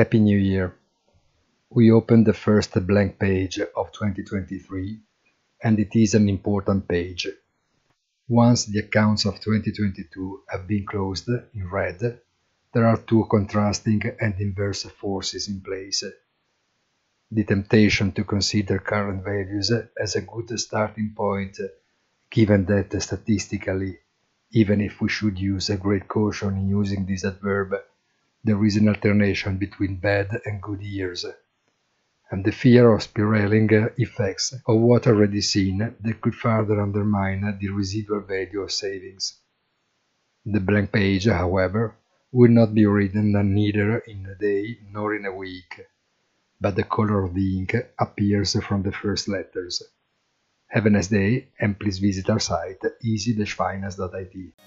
Happy New Year! We open the first blank page of 2023, and it is an important page. Once the accounts of 2022 have been closed in red, there are two contrasting and inverse forces in place. The temptation to consider current values as a good starting point, given that statistically, even if we should use a great caution in using this adverb, there is an alternation between bad and good years, and the fear of spiraling effects of what already seen that could further undermine the residual value of savings. The blank page, however, will not be written neither in a day nor in a week, but the color of the ink appears from the first letters. Have a nice day, and please visit our site easy-finance.it.